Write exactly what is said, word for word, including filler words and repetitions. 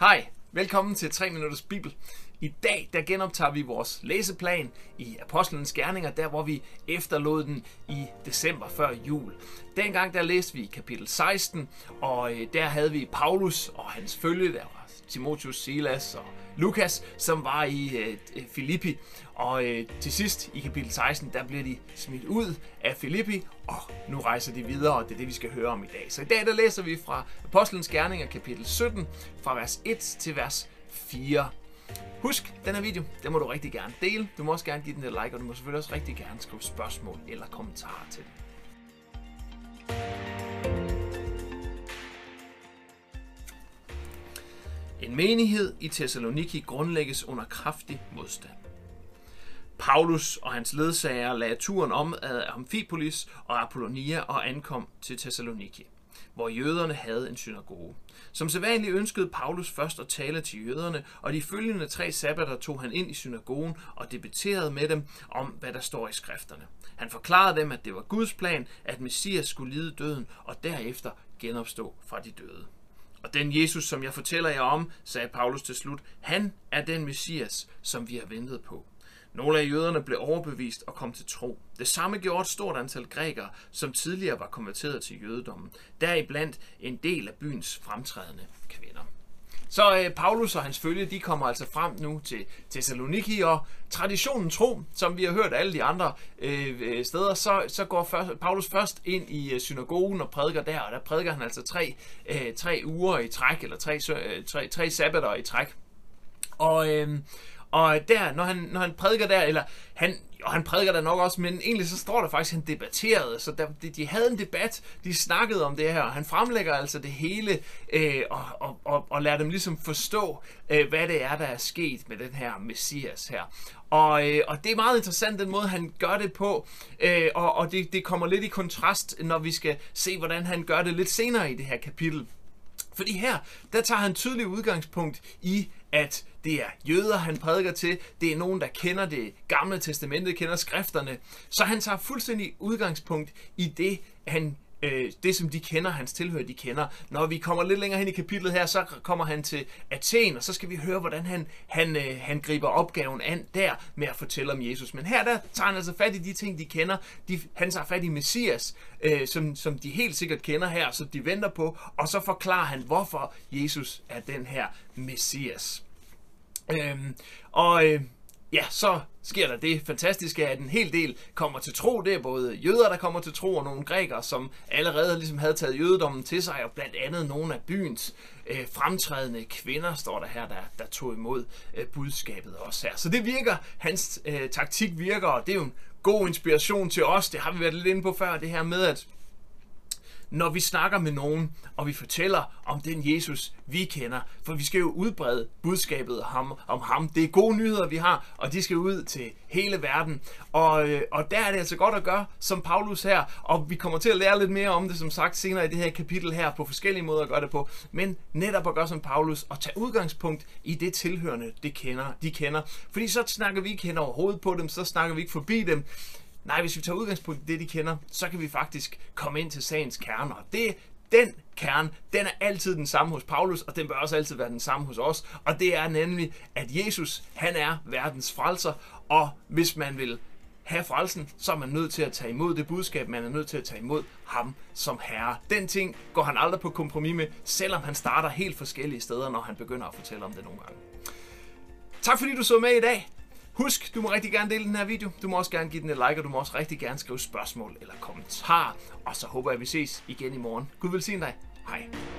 Hej, velkommen til tre minutters Bibel. I dag der genoptager vi vores læseplan i Apostlenes Gerninger, der hvor vi efterlod den i december før jul. Dengang der læste vi kapitel seksten, og der havde vi Paulus og hans følge, der var Timotius, Silas og Lukas, som var i Filippi. Og til sidst i kapitel seksten, der bliver de smidt ud af Filippi, og nu rejser de videre, og det er det, vi skal høre om i dag. Så i dag der læser vi fra Apostlenes Gerninger kapitel sytten, fra vers et til vers fire. Husk, den her video, den må du rigtig gerne dele. Du må også gerne give den et like, og du må selvfølgelig også rigtig gerne skrive spørgsmål eller kommentarer til den. En menighed i Thessaloniki grundlægges under kraftig modstand. Paulus og hans ledsager lagde turen om ad Amphipolis og Apollonia og ankom til Thessaloniki, hvor jøderne havde en synagoge. Som sædvanligt ønskede Paulus først at tale til jøderne, og de følgende tre sabbater tog han ind i synagogen og debatterede med dem om, hvad der står i skrifterne. Han forklarede dem, at det var Guds plan, at Messias skulle lide døden og derefter genopstå fra de døde. Og den Jesus, som jeg fortæller jer om, sagde Paulus til slut, han er den Messias, som vi har ventet på. Nogle af jøderne blev overbevist og kom til tro. Det samme gjorde et stort antal grækere, som tidligere var konverteret til jødedommen. Deriblandt en del af byens fremtrædende kvinder. Så øh, Paulus og hans følge, de kommer altså frem nu til Thessaloniki, og traditionen tro, som vi har hørt alle de andre øh, steder, så, så går først, Paulus først ind i synagogen og prædiker der, og der prædiker han altså tre, øh, tre uger i træk, eller tre, øh, tre, tre sabbater i træk. Og... Øh, Og der, når han, når han prædiker der, eller han, og han prædiker der nok også, men egentlig så står der faktisk, at han debatterede, så der, de havde en debat, de snakkede om det her, og han fremlægger altså det hele, øh, og, og, og, og lader dem ligesom forstå, øh, hvad det er, der er sket med den her Messias her. Og, øh, og det er meget interessant, den måde, han gør det på, øh, og, og det, det kommer lidt i kontrast, når vi skal se, hvordan han gør det lidt senere i det her kapitel. Fordi her, der tager han tydelig udgangspunkt i, at det er jøder, han prædiker til, det er nogen, der kender det gamle testamente, kender skrifterne, så han tager fuldstændig udgangspunkt i det, han, øh, det som de kender, hans tilhører, de kender. Når vi kommer lidt længere hen i kapitlet her, så kommer han til Athen, og så skal vi høre, hvordan han, han, øh, han griber opgaven an der med at fortælle om Jesus. Men her der tager han altså fat i de ting, de kender. De, han tager fat i Messias, øh, som, som de helt sikkert kender her, så de venter på, og så forklarer han, hvorfor Jesus er den her Messias. Øhm, og øh, ja, så sker der det fantastiske, at en hel del kommer til tro. Det er både jøder, der kommer til tro, og nogle grækere, som allerede ligesom havde taget jødedommen til sig, og blandt andet nogle af byens øh, fremtrædende kvinder, står der her, der, der tog imod øh, budskabet også her. Så det virker, hans øh, taktik virker, og det er jo en god inspiration til os. Det har vi været lidt inde på før, det her med, at når vi snakker med nogen, og vi fortæller om den Jesus, vi kender. For vi skal jo udbrede budskabet om ham. Det er gode nyheder, vi har, og de skal ud til hele verden. Og, og der er det altså godt at gøre, som Paulus her. Og vi kommer til at lære lidt mere om det, som sagt, senere i det her kapitel her, på forskellige måder at gøre det på. Men netop at gøre som Paulus, og tage udgangspunkt i det tilhørende, de kender. De kender. Fordi så snakker vi ikke hen over hovedet på dem, så snakker vi ikke forbi dem. Nej, hvis vi tager udgangspunkt i det, de kender, så kan vi faktisk komme ind til sagens kerne. Og det, den kerne, den er altid den samme hos Paulus, og den bør også altid være den samme hos os. Og det er nemlig, at Jesus, han er verdens frelser, og hvis man vil have frelsen, så er man nødt til at tage imod det budskab, man er nødt til at tage imod ham som herre. Den ting går han aldrig på kompromis med, selvom han starter helt forskellige steder, når han begynder at fortælle om det nogle gange. Tak fordi du så med i dag. Husk, du må rigtig gerne dele den her video, du må også gerne give den et like, og du må også rigtig gerne skrive spørgsmål eller kommentarer. Og så håber jeg, at vi ses igen i morgen. Gud velsigne dig. Hej.